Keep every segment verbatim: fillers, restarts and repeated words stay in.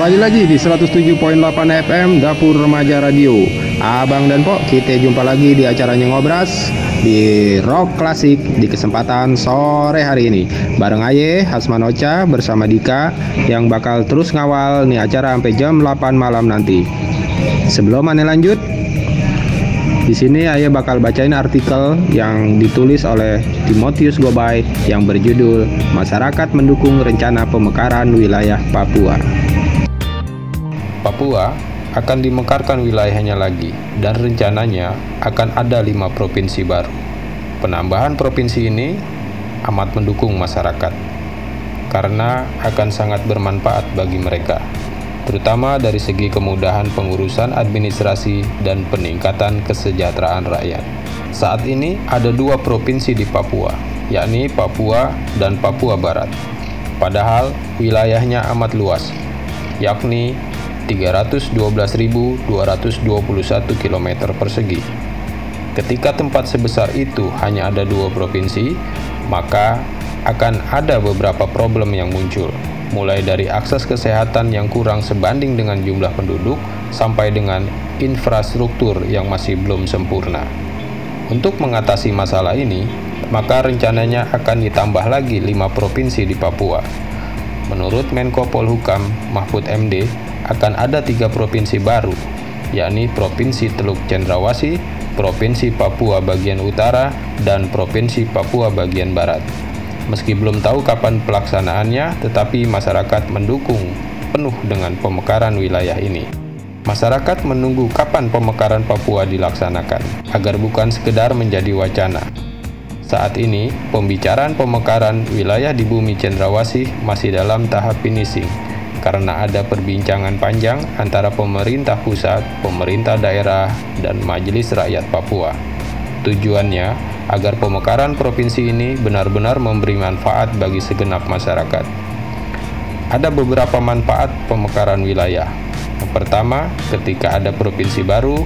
Kembali lagi di seratus tujuh koma delapan F M Dapur Remaja Radio. Abang dan Pok, kita jumpa lagi di acaranya Ngobras di Rock Klasik di kesempatan sore hari ini. Bareng Aye, Hasman Ocha bersama Dika yang bakal terus ngawal nih acara sampai jam delapan malam nanti. Sebelum ane lanjut, di sini Aye bakal bacain artikel yang ditulis oleh Timotius Gobay yang berjudul Masyarakat Mendukung Rencana Pemekaran Wilayah Papua. Papua akan dimekarkan wilayahnya lagi dan rencananya akan ada lima provinsi baru. Penambahan provinsi ini amat mendukung masyarakat karena akan sangat bermanfaat bagi mereka, terutama dari segi kemudahan pengurusan administrasi dan peningkatan kesejahteraan rakyat. Saat ini ada dua provinsi di Papua, yakni Papua dan Papua Barat. Padahal wilayahnya amat luas, yakni tiga ratus dua belas ribu dua ratus dua puluh satu kilometer persegi. Ketika tempat sebesar itu hanya ada dua provinsi, maka akan ada beberapa problem yang muncul, mulai dari akses kesehatan yang kurang sebanding dengan jumlah penduduk, sampai dengan infrastruktur yang masih belum sempurna. Untuk mengatasi masalah ini, maka rencananya akan ditambah lagi lima provinsi di Papua. Menurut Menko Polhukam Mahfud M D, akan ada tiga provinsi baru, yakni Provinsi Teluk Cenderawasih, Provinsi Papua bagian utara, dan Provinsi Papua bagian barat. Meski belum tahu kapan pelaksanaannya, tetapi masyarakat mendukung penuh dengan pemekaran wilayah ini. Masyarakat menunggu kapan pemekaran Papua dilaksanakan, agar bukan sekedar menjadi wacana. Saat ini, pembicaraan pemekaran wilayah di bumi Cenderawasih masih dalam tahap finishing, karena ada perbincangan panjang antara pemerintah pusat, pemerintah daerah, dan Majelis Rakyat Papua. Tujuannya, agar pemekaran provinsi ini benar-benar memberi manfaat bagi segenap masyarakat. Ada beberapa manfaat pemekaran wilayah. Pertama, ketika ada provinsi baru,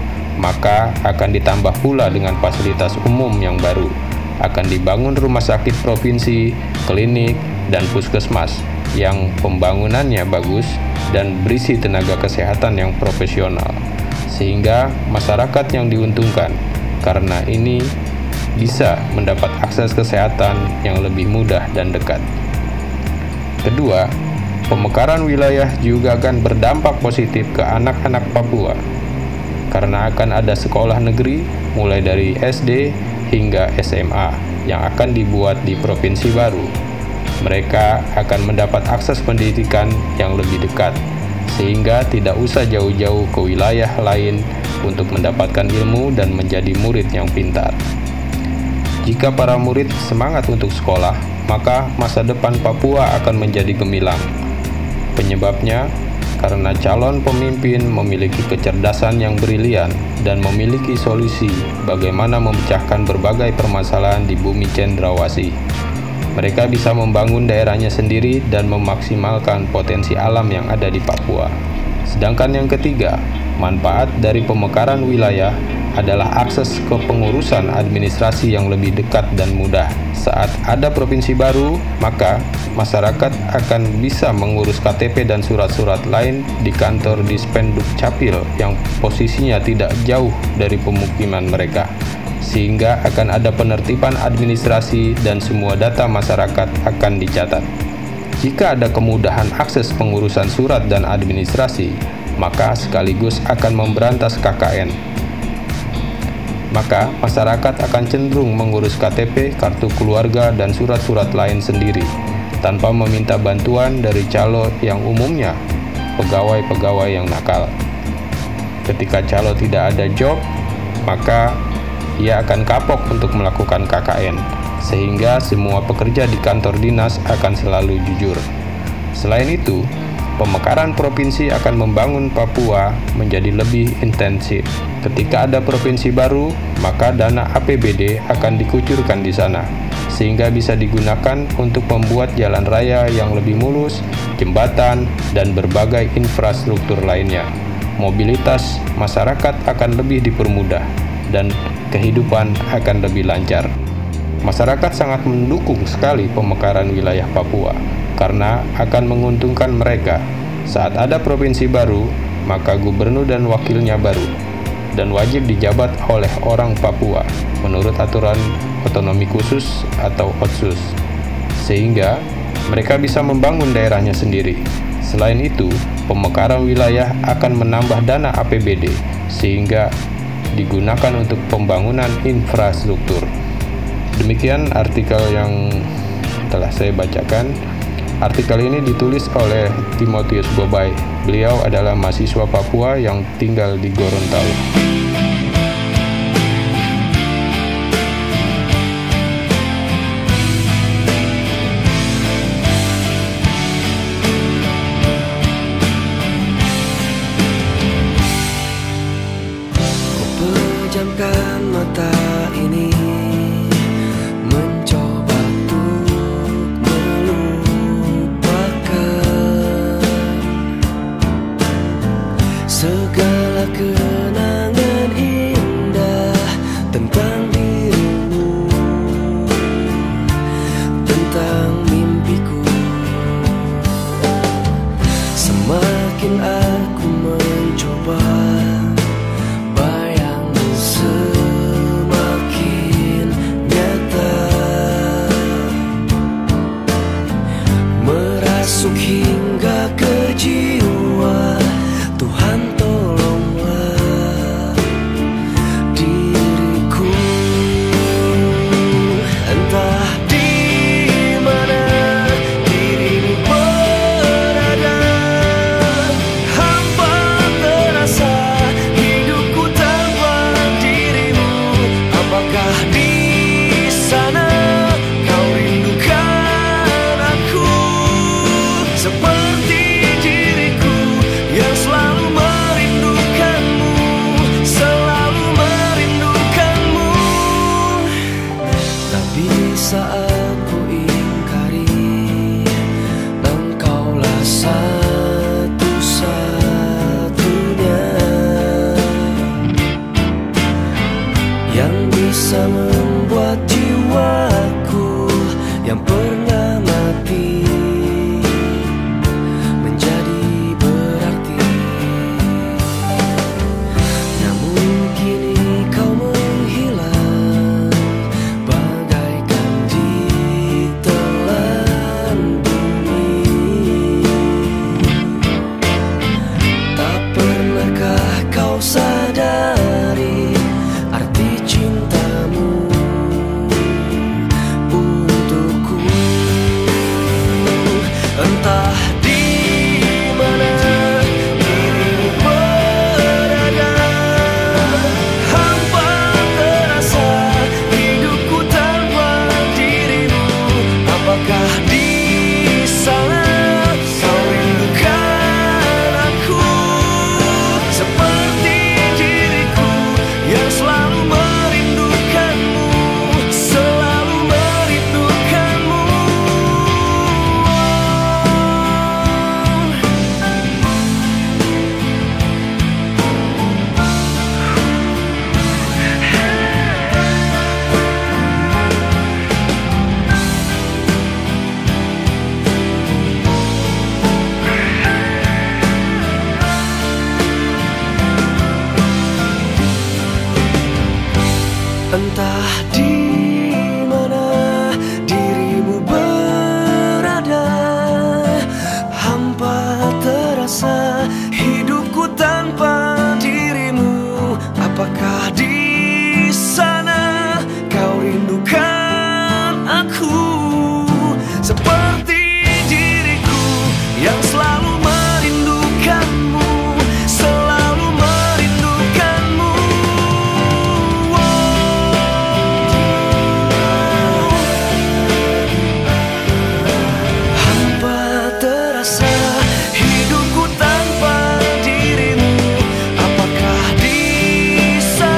maka akan ditambah pula dengan fasilitas umum yang baru. Akan dibangun rumah sakit provinsi, klinik, dan puskesmas yang pembangunannya bagus dan berisi tenaga kesehatan yang profesional, sehingga masyarakat yang diuntungkan karena ini bisa mendapat akses kesehatan yang lebih mudah dan dekat. Kedua, pemekaran wilayah juga akan berdampak positif ke anak-anak Papua karena akan ada sekolah negeri mulai dari S D hingga S M A yang akan dibuat di provinsi baru. Mereka akan mendapat akses pendidikan yang lebih dekat, sehingga tidak usah jauh-jauh ke wilayah lain untuk mendapatkan ilmu dan menjadi murid yang pintar. Jika para murid semangat untuk sekolah, maka masa depan Papua akan menjadi gemilang. Penyebabnya, karena calon pemimpin memiliki kecerdasan yang brilian dan memiliki solusi bagaimana memecahkan berbagai permasalahan di bumi Cenderawasih. Mereka bisa membangun daerahnya sendiri dan memaksimalkan potensi alam yang ada di Papua. Sedangkan yang ketiga, manfaat dari pemekaran wilayah adalah akses ke pengurusan administrasi yang lebih dekat dan mudah. Saat ada provinsi baru, maka masyarakat akan bisa mengurus K T P dan surat-surat lain di kantor Dispendukcapil yang posisinya tidak jauh dari pemukiman mereka, sehingga akan ada penertiban administrasi dan semua data masyarakat akan dicatat. Jika ada kemudahan akses pengurusan surat dan administrasi, maka sekaligus akan memberantas K K N. Maka masyarakat akan cenderung mengurus K T P, kartu keluarga, dan surat-surat lain sendiri, tanpa meminta bantuan dari calo yang umumnya pegawai-pegawai yang nakal. Ketika calo tidak ada job, maka ia akan kapok untuk melakukan K K N, sehingga semua pekerja di kantor dinas akan selalu jujur. Selain itu, pemekaran provinsi akan membangun Papua menjadi lebih intensif. Ketika ada provinsi baru, maka dana A P B D akan dikucurkan di sana, sehingga bisa digunakan untuk membuat jalan raya yang lebih mulus, jembatan, dan berbagai infrastruktur lainnya. Mobilitas masyarakat akan lebih dipermudah, dan kehidupan akan lebih lancar. Masyarakat sangat mendukung sekali pemekaran wilayah Papua karena akan menguntungkan mereka, Saat ada provinsi baru, maka gubernur dan wakilnya baru, dan wajib dijabat oleh orang Papua menurut aturan otonomi khusus atau Otsus, sehingga mereka bisa membangun daerahnya sendiri. Selain itu, pemekaran wilayah akan menambah dana A P B D sehingga digunakan untuk pembangunan infrastruktur. Demikian artikel yang telah saya bacakan. Artikel ini ditulis oleh Timotius Gobay. Beliau adalah mahasiswa Papua yang tinggal di Gorontalo. Pejamkan mata ini, mencoba untuk melupakan segala kenangan indah tentang dirimu, tentang mimpiku. Semakin aku mencoba, saat ku ingkari, engkaulah satu-satunya yang bisa membuat jiwaku yang pernah mati menjadi berarti. Namun kini kau menghilang, entah di mana dirimu berada, hampa terasa hidupku tanpa dirimu. Apakah di sana kau rindukan aku seperti diriku yang selalu hidupku tanpa dirimu? Apakah di sana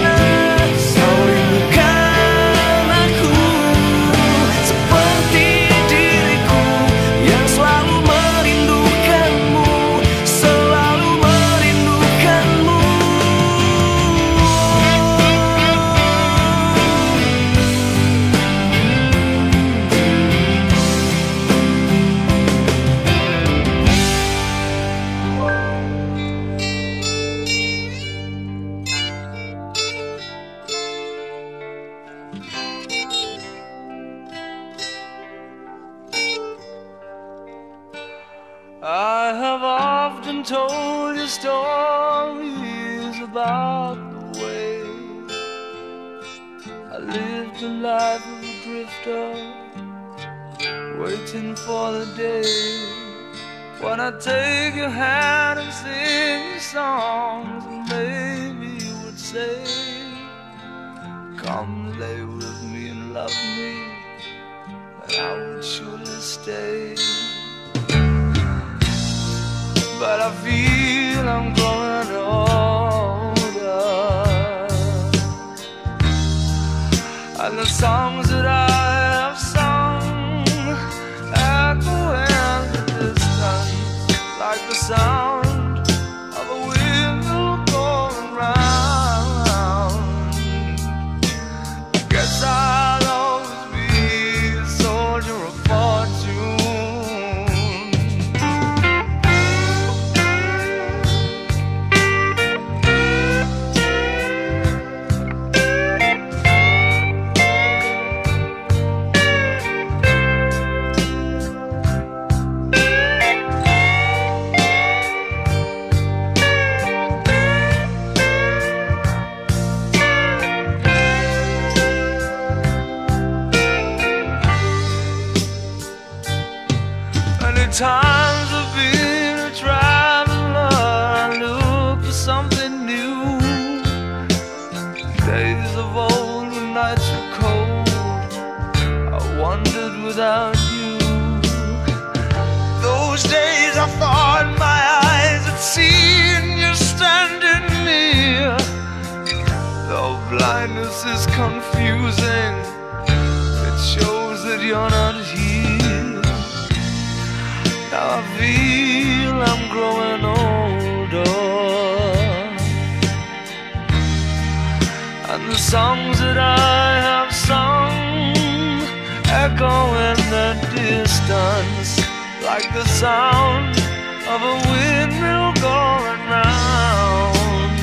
story is about the way I lived a life of a drifter, waiting for the day when I take your hand and sing your songs, and maybe you would say, come lay with me and love me, and I would surely stay. But I feel I'm growing older, and the songs that I have sung echo in the distance like the sound of a windmill going round. I guess I'll always be a soldier of fortune. Times of being a traveler, I look for something new. Days of old and nights of cold, I wandered without you. Those days I thought my eyes had seen you standing near. Though blindness is confusing, it shows that you're not here. I feel I'm growing older, and the songs that I have sung echo in the distance like the sound of a windmill going round.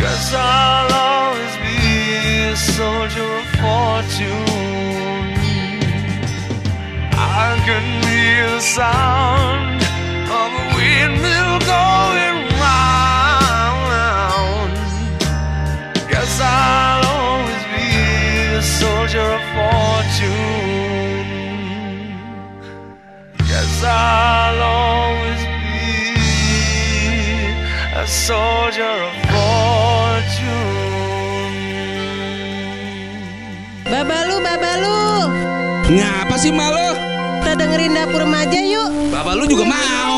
Guess I'll always be a soldier of fortune. I can hear the sound of a windmill going round. Guess I'll always be a soldier of fortune. Guess I'll always be a soldier of fortune. Babalu, babalu. Ngapa sih malu? Kita dengerin dapur maja yuk. Bapak lu juga mau.